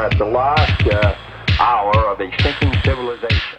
are at the last hour of a sinking civilization.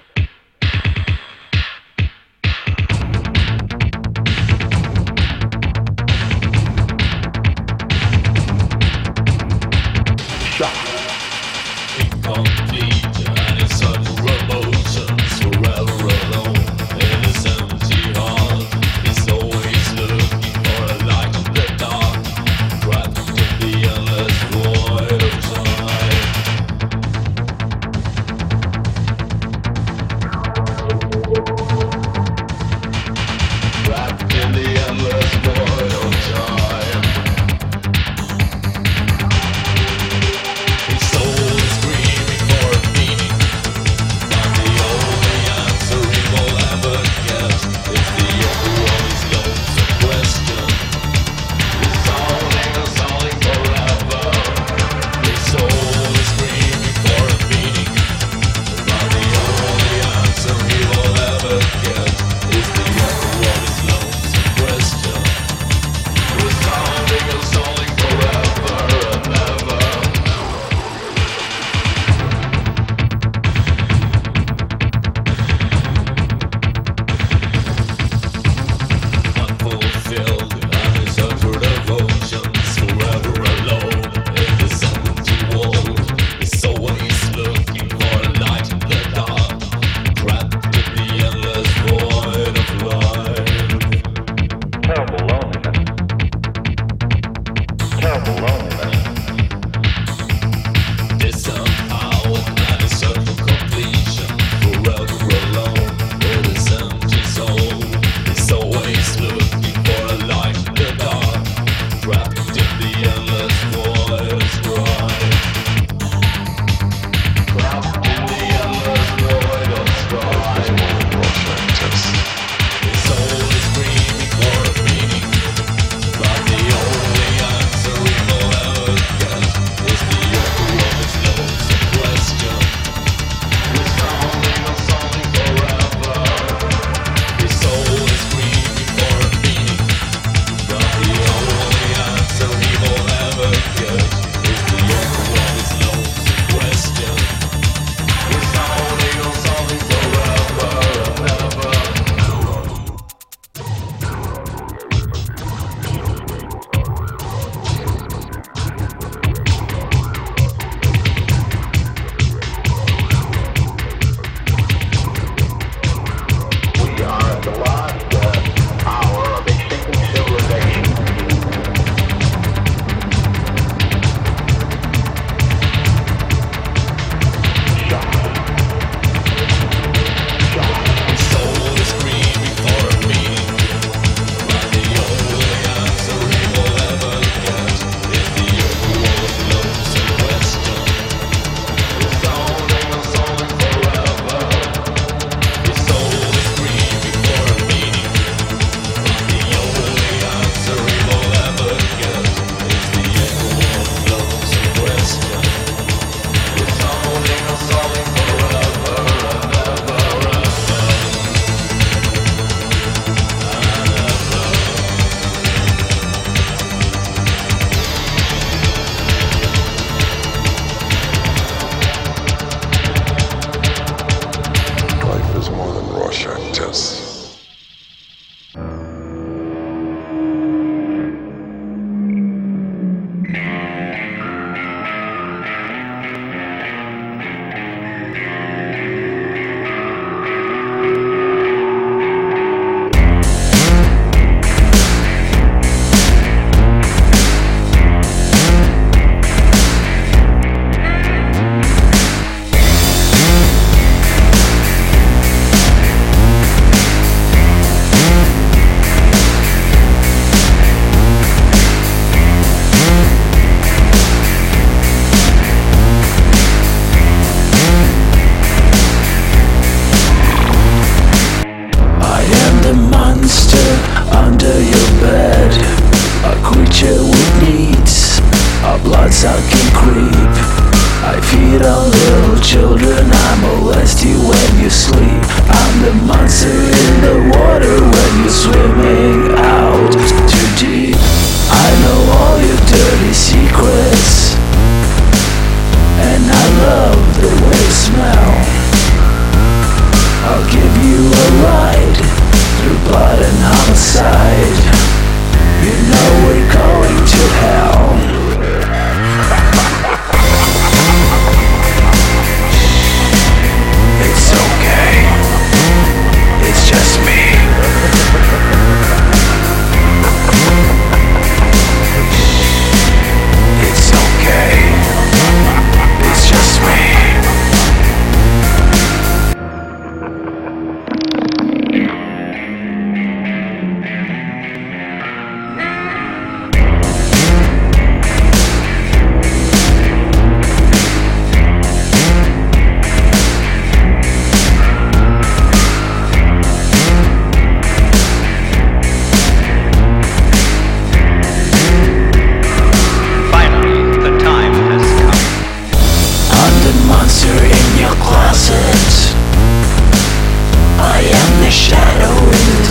And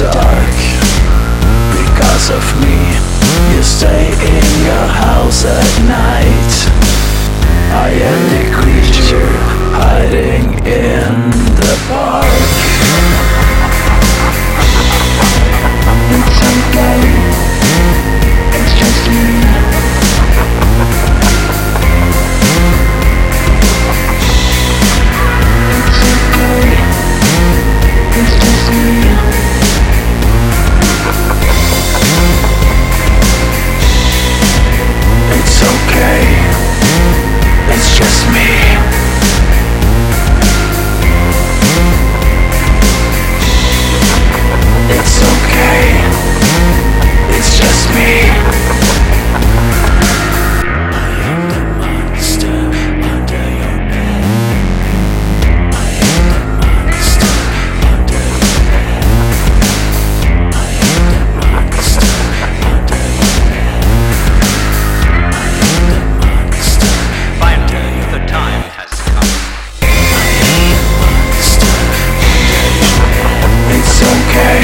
dark. Because of me, you stay in your house at night. I am the creature hiding in the park. It's okay, it's just me. It's okay, it's just me. It's okay, it's just me. It's okay, it's just me. I am the monster under your bed. I am the monster under your bed. I am the monster under your bed. I am the monster. Finally, the time has come. I am the monster under your bed. It's okay.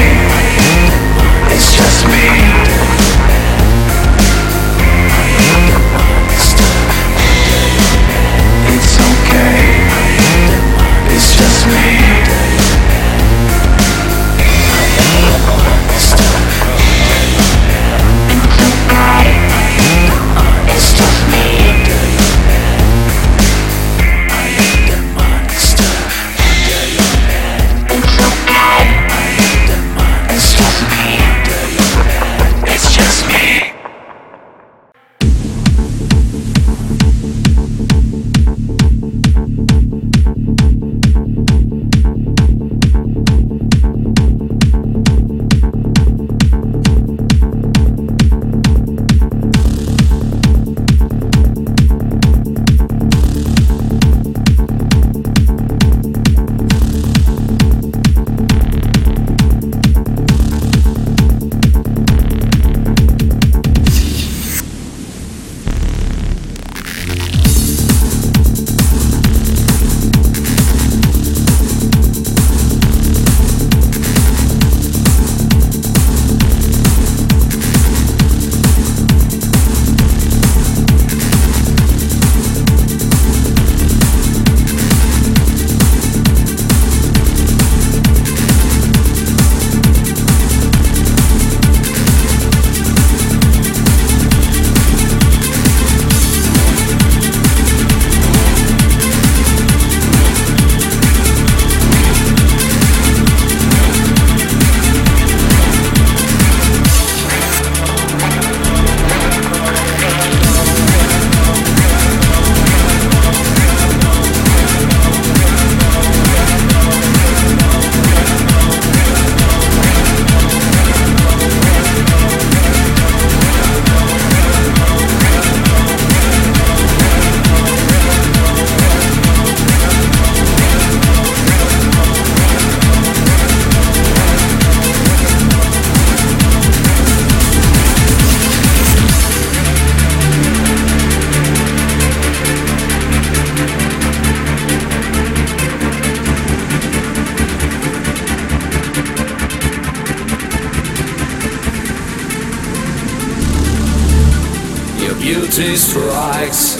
Beauty strikes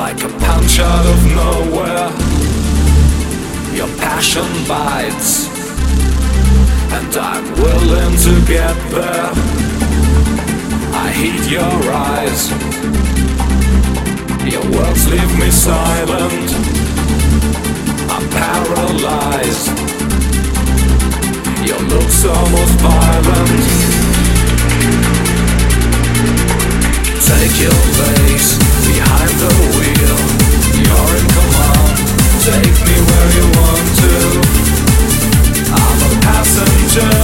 like a punch out of nowhere. Your passion bites, and I'm willing to get there. I hate your eyes. Your words leave me silent. I'm paralyzed. Your looks almost violent. Take your place behind the wheel. You're in command. Take me where you want to. I'm a passenger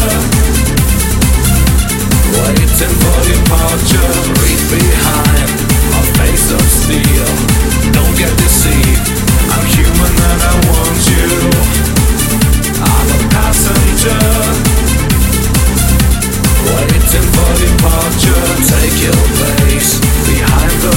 waiting for departure. Breathe behind a face of steel. Don't get deceived. I'm human and I want you. I'm a passenger waiting for departure. Take your place behind the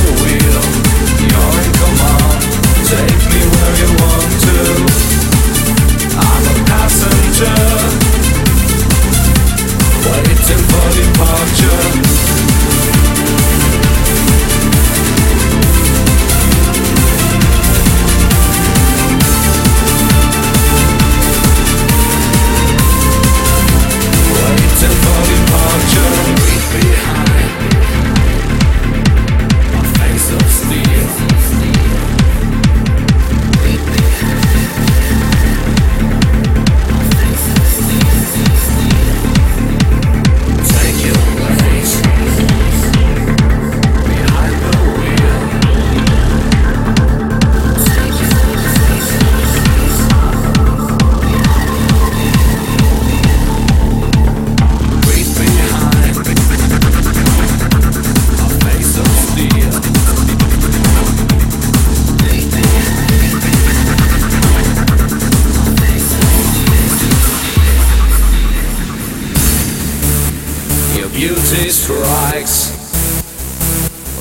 beauty strikes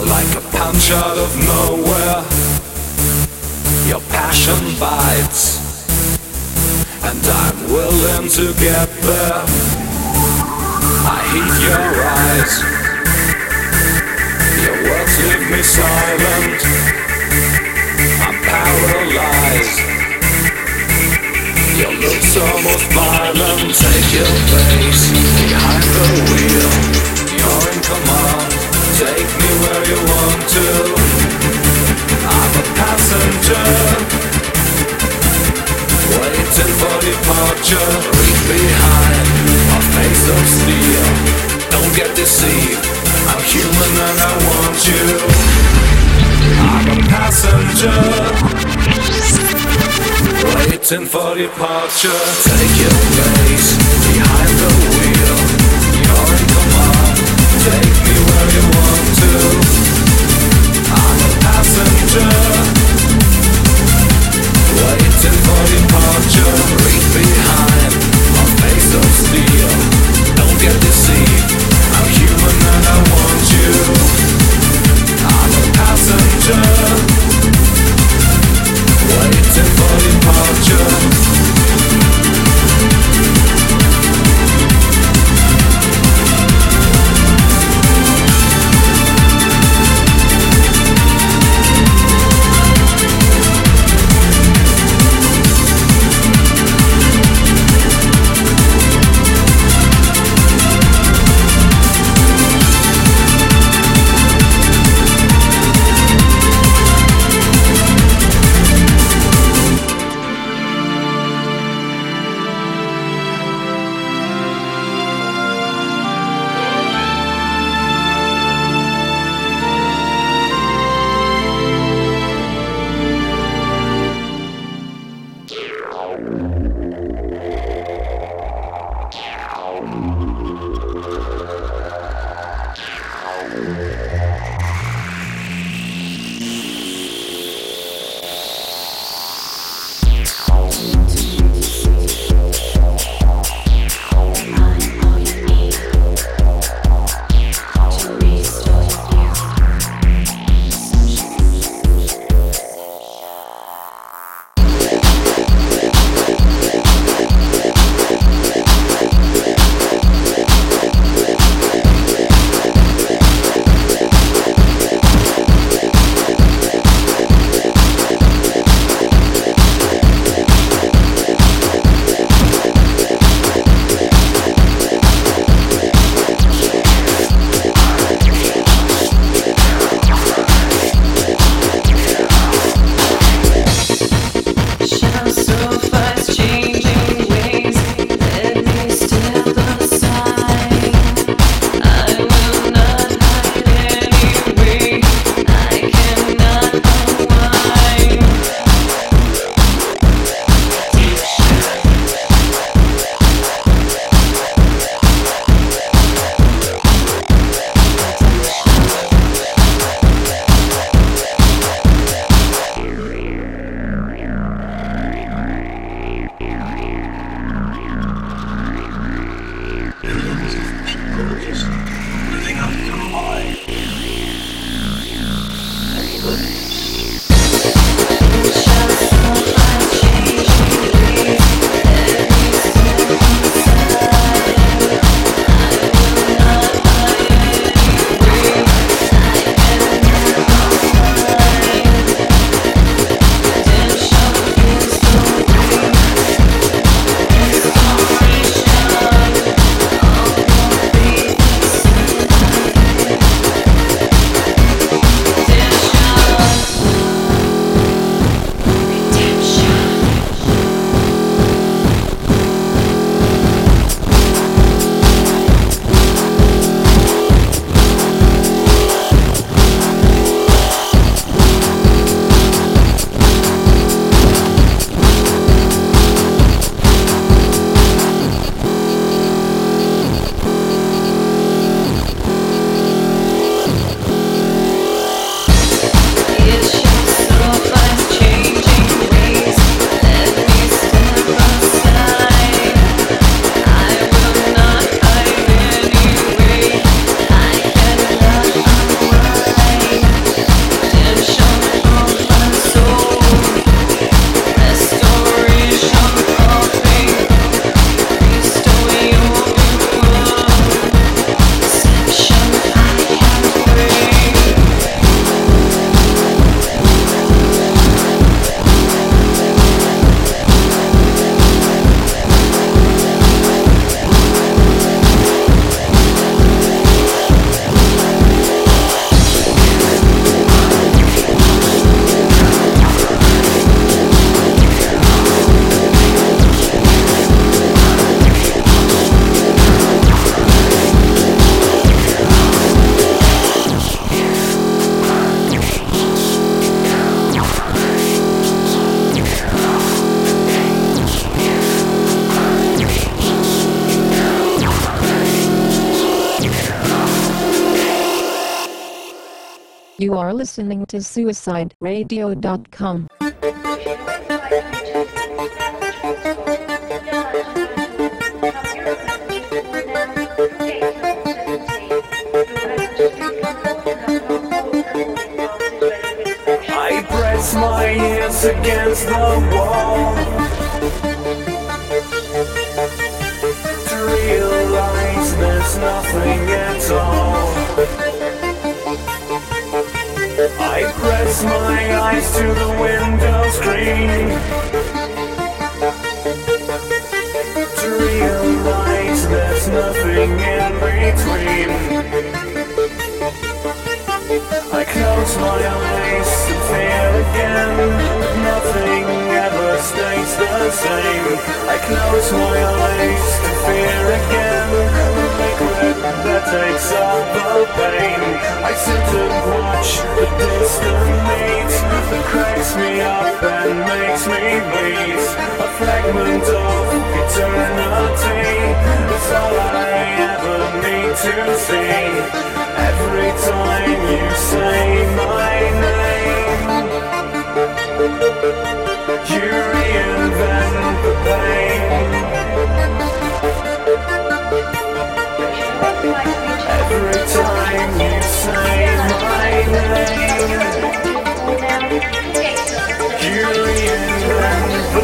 like a punch out of nowhere. Your passion bites, and I'm willing to get there. I heed your eyes, your words leave me silent. I'm paralyzed, your looks almost violent. Take your place behind the wheel, you're in command. Take me where you want to, I'm a passenger waiting for departure. Reach behind a face of steel. Don't get deceived, I'm human and I want you. I'm a passenger waiting for departure. Take your place behind the wheel, you're in command. Take me where you want to, I'm a passenger waiting for departure. Reach behind a face of steel. Don't get deceived, I'm human and I want you. I'm a passenger waiting for departure. You are listening to SuicideRadio.com. I press my hands against the wall to realize there's nothing at all. I press my eyes to the window screen to realize there's nothing in between. I close my eyes to fear again, but nothing ever stays the same. I close my eyes to fear again, the liquid that takes all the pain. I sit and watch the distant meets that cracks me up and makes me bleed. A fragment of eternity is all I ever need to see. Every time you say my name, you reinvent the pain. Every time you say my name, you reinvent the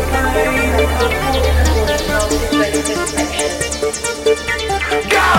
pain. Go!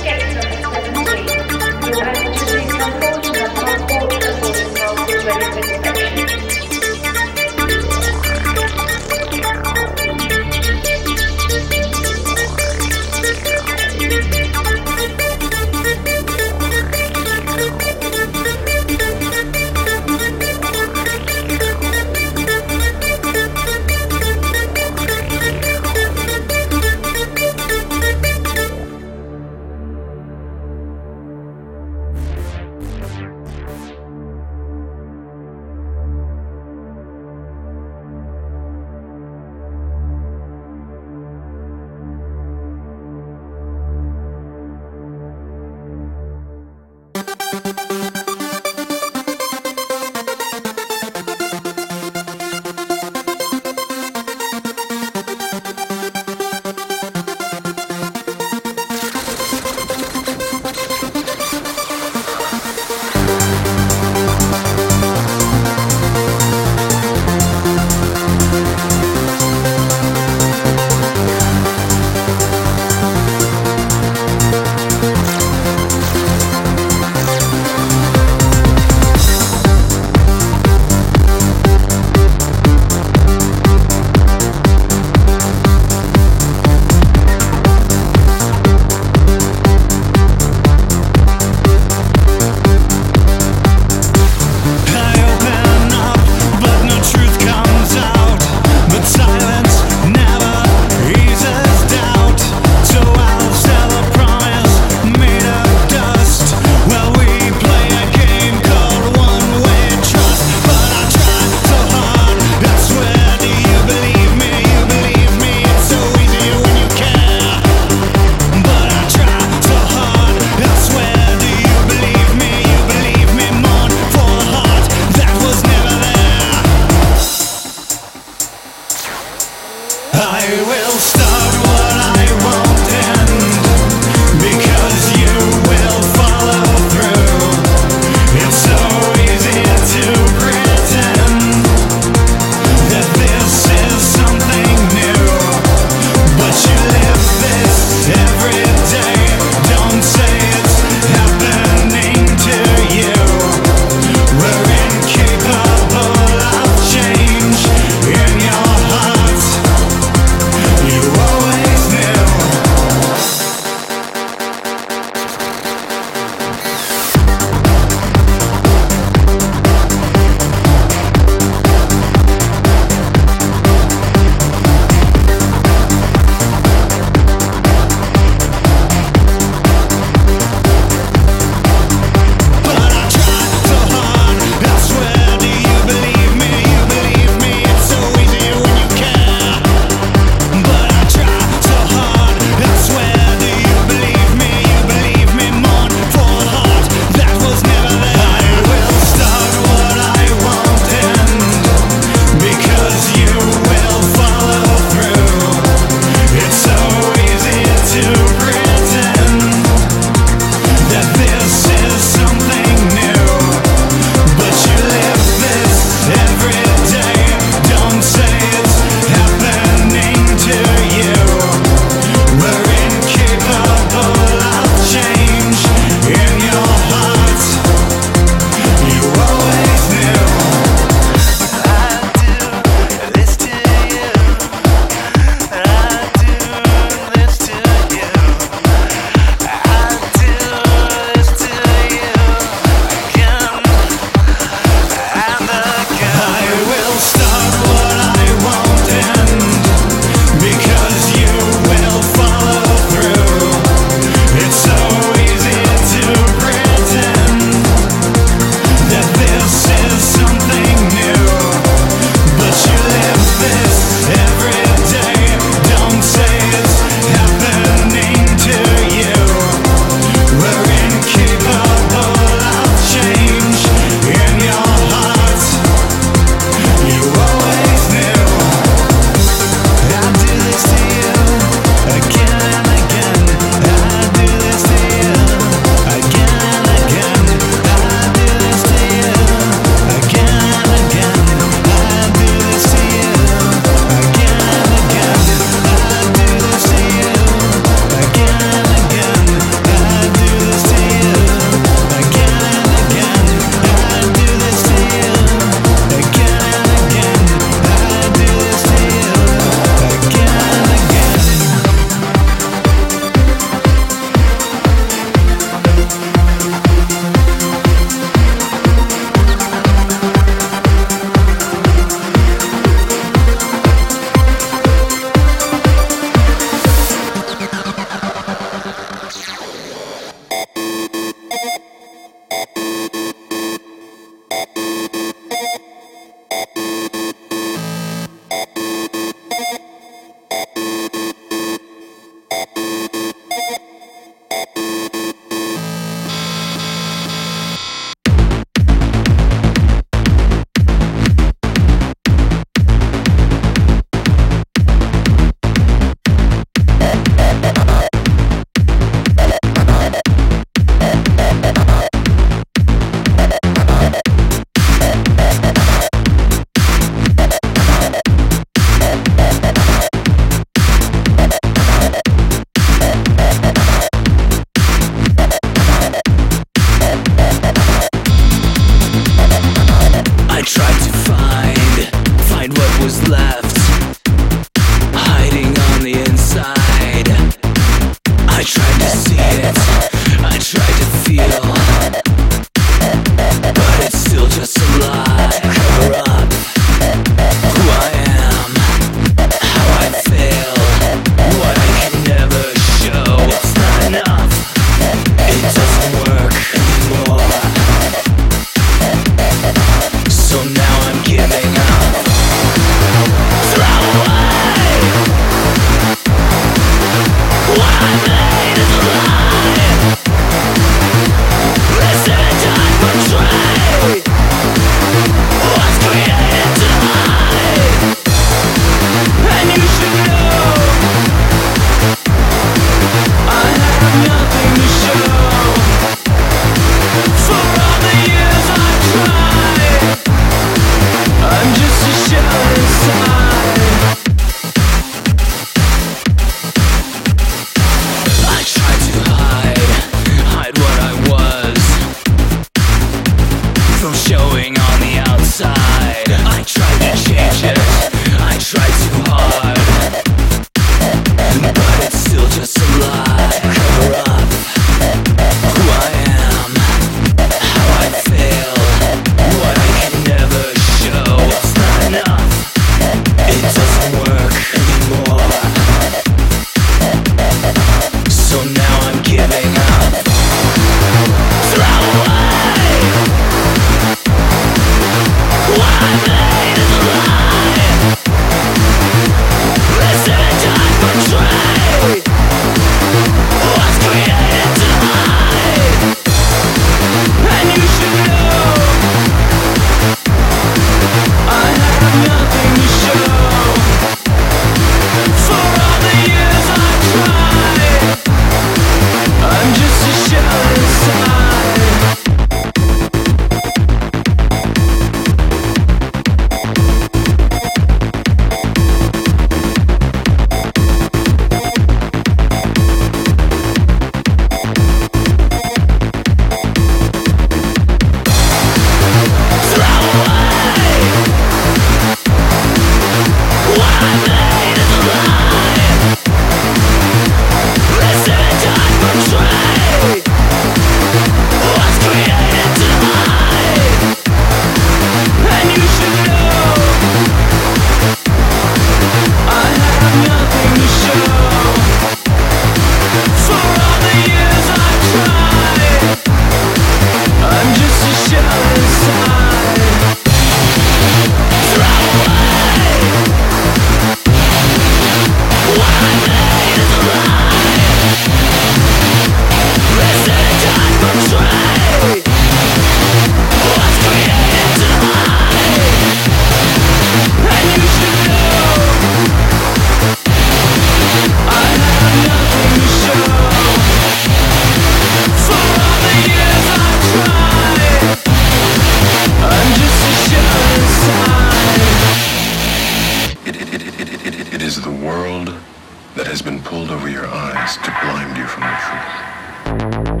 that has been pulled over your eyes to blind you from the truth.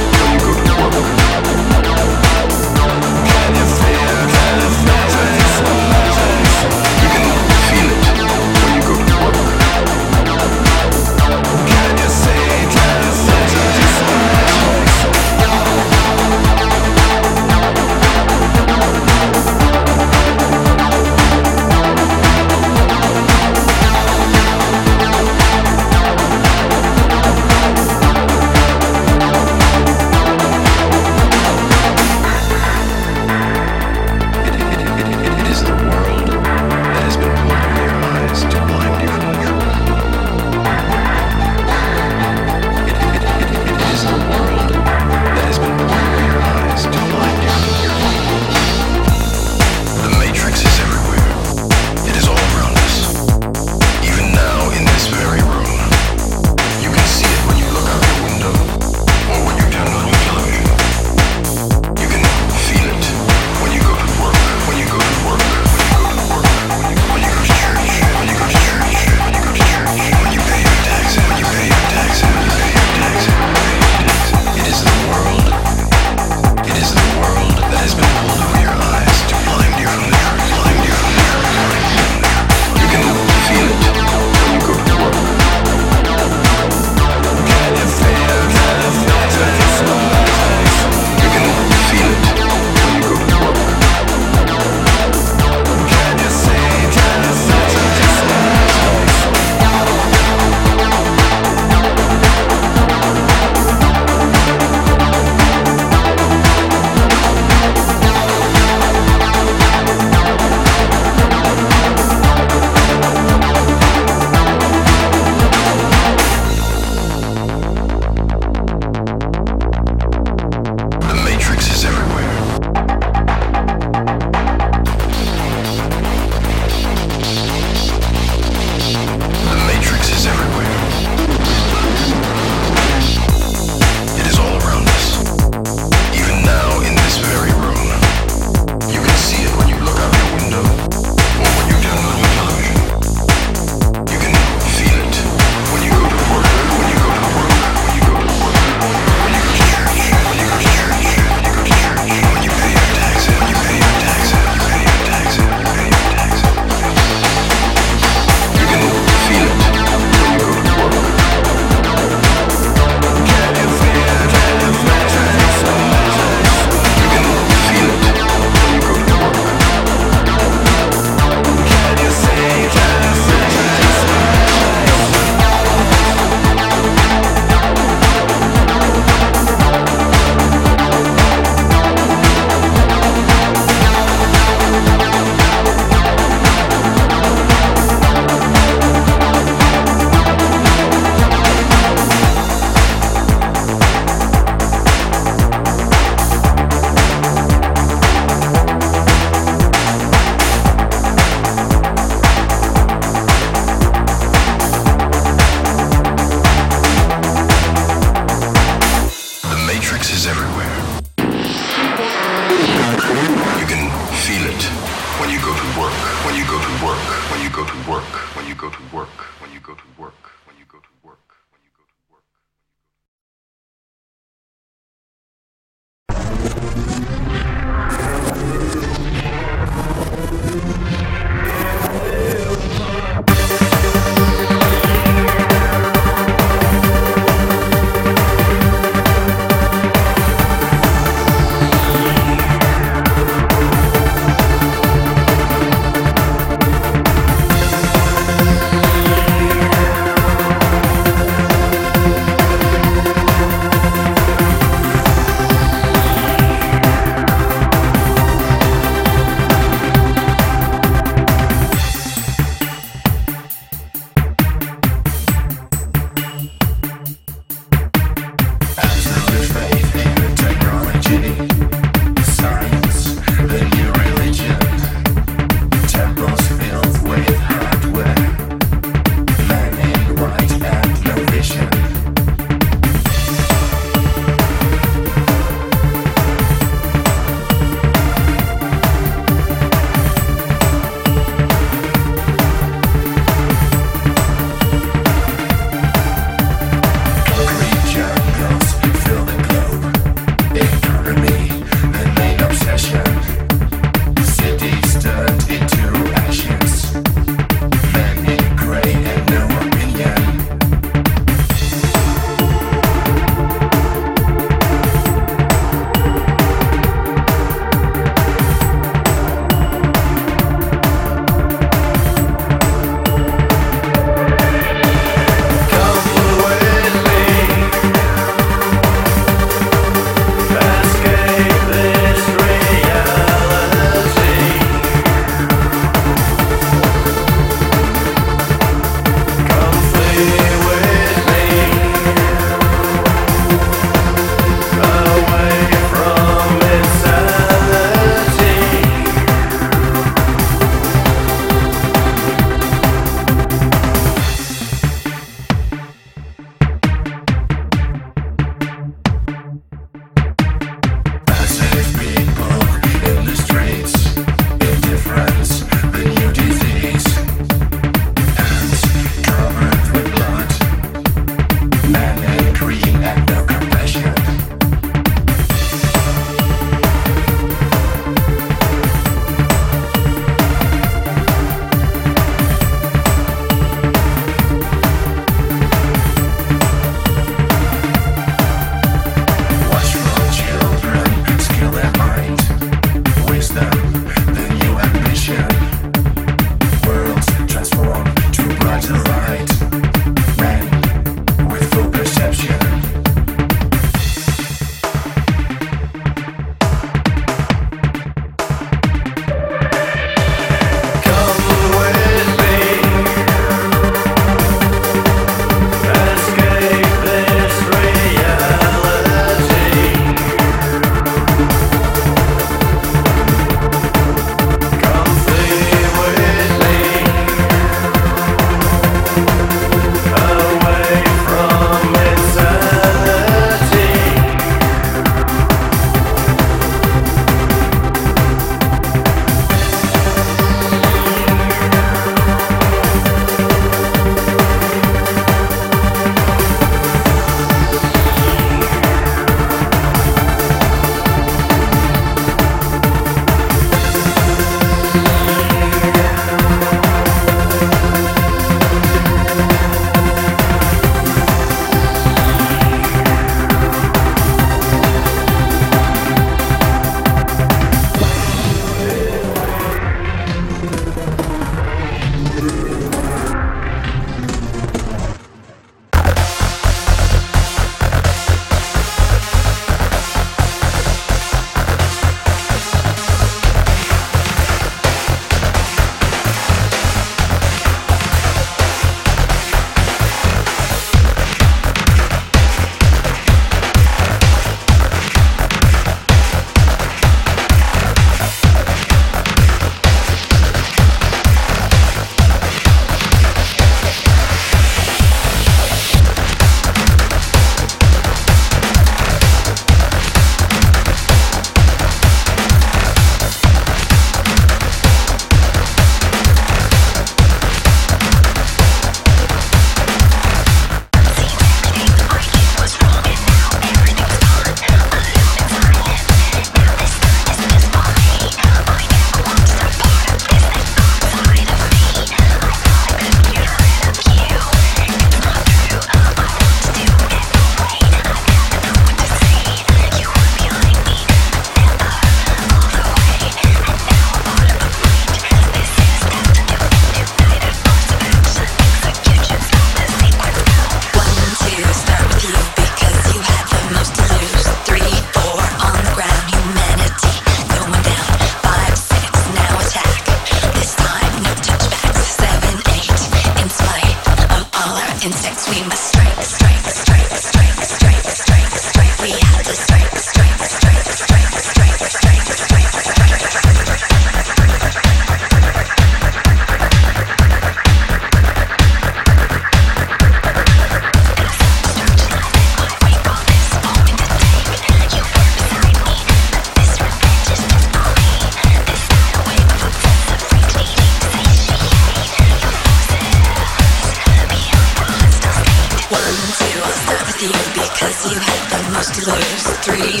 Cause you had the most to lose. 3, 4 on the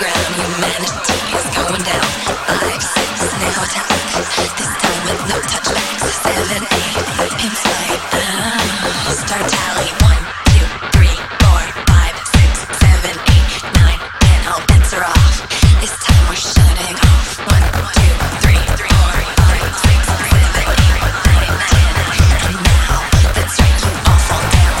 ground. Humanity is going down. 5, 6 now attack. This time with no touchbacks. 7, 8 pink slide. Start tally. 1, 2, 3, 4, 5, 6, 7, 8, 9 and I'll answer off. This time we're shutting off. 1, 2, 3, 4, 5, 6, 7, 8, 9, 10 and now that's right, you all fall down. Yeah.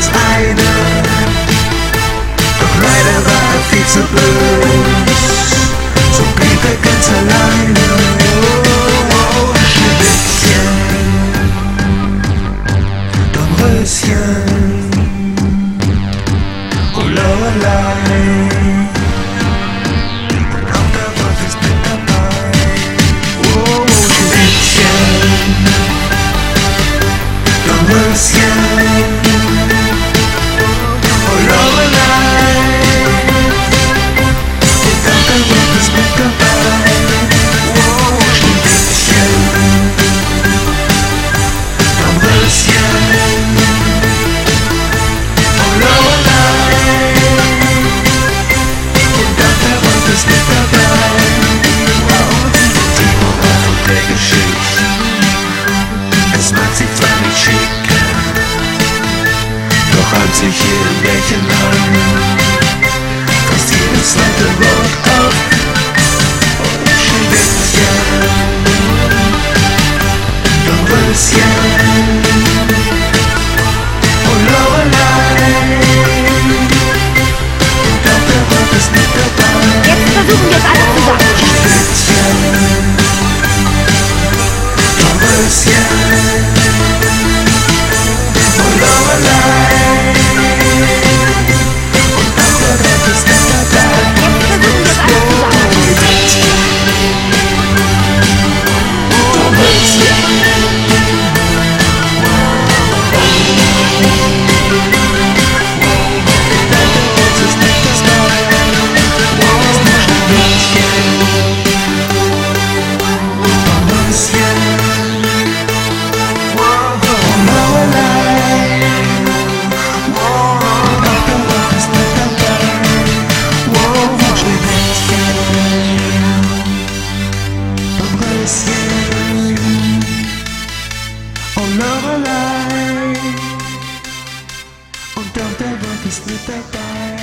was idle, right above our feet so blue. So people can align sich hier im Bächen an, fast jedes Land der Welt auf. Und Schneewittchen, Dornröschen, oh Lorelei, und auf der Welt ist mit dabei. Jetzt versuchen wir es alles zusammen. Schneewittchen, Dornröschen, oh Lorelei. Lorelei, und auf der Welt ist mit dabei.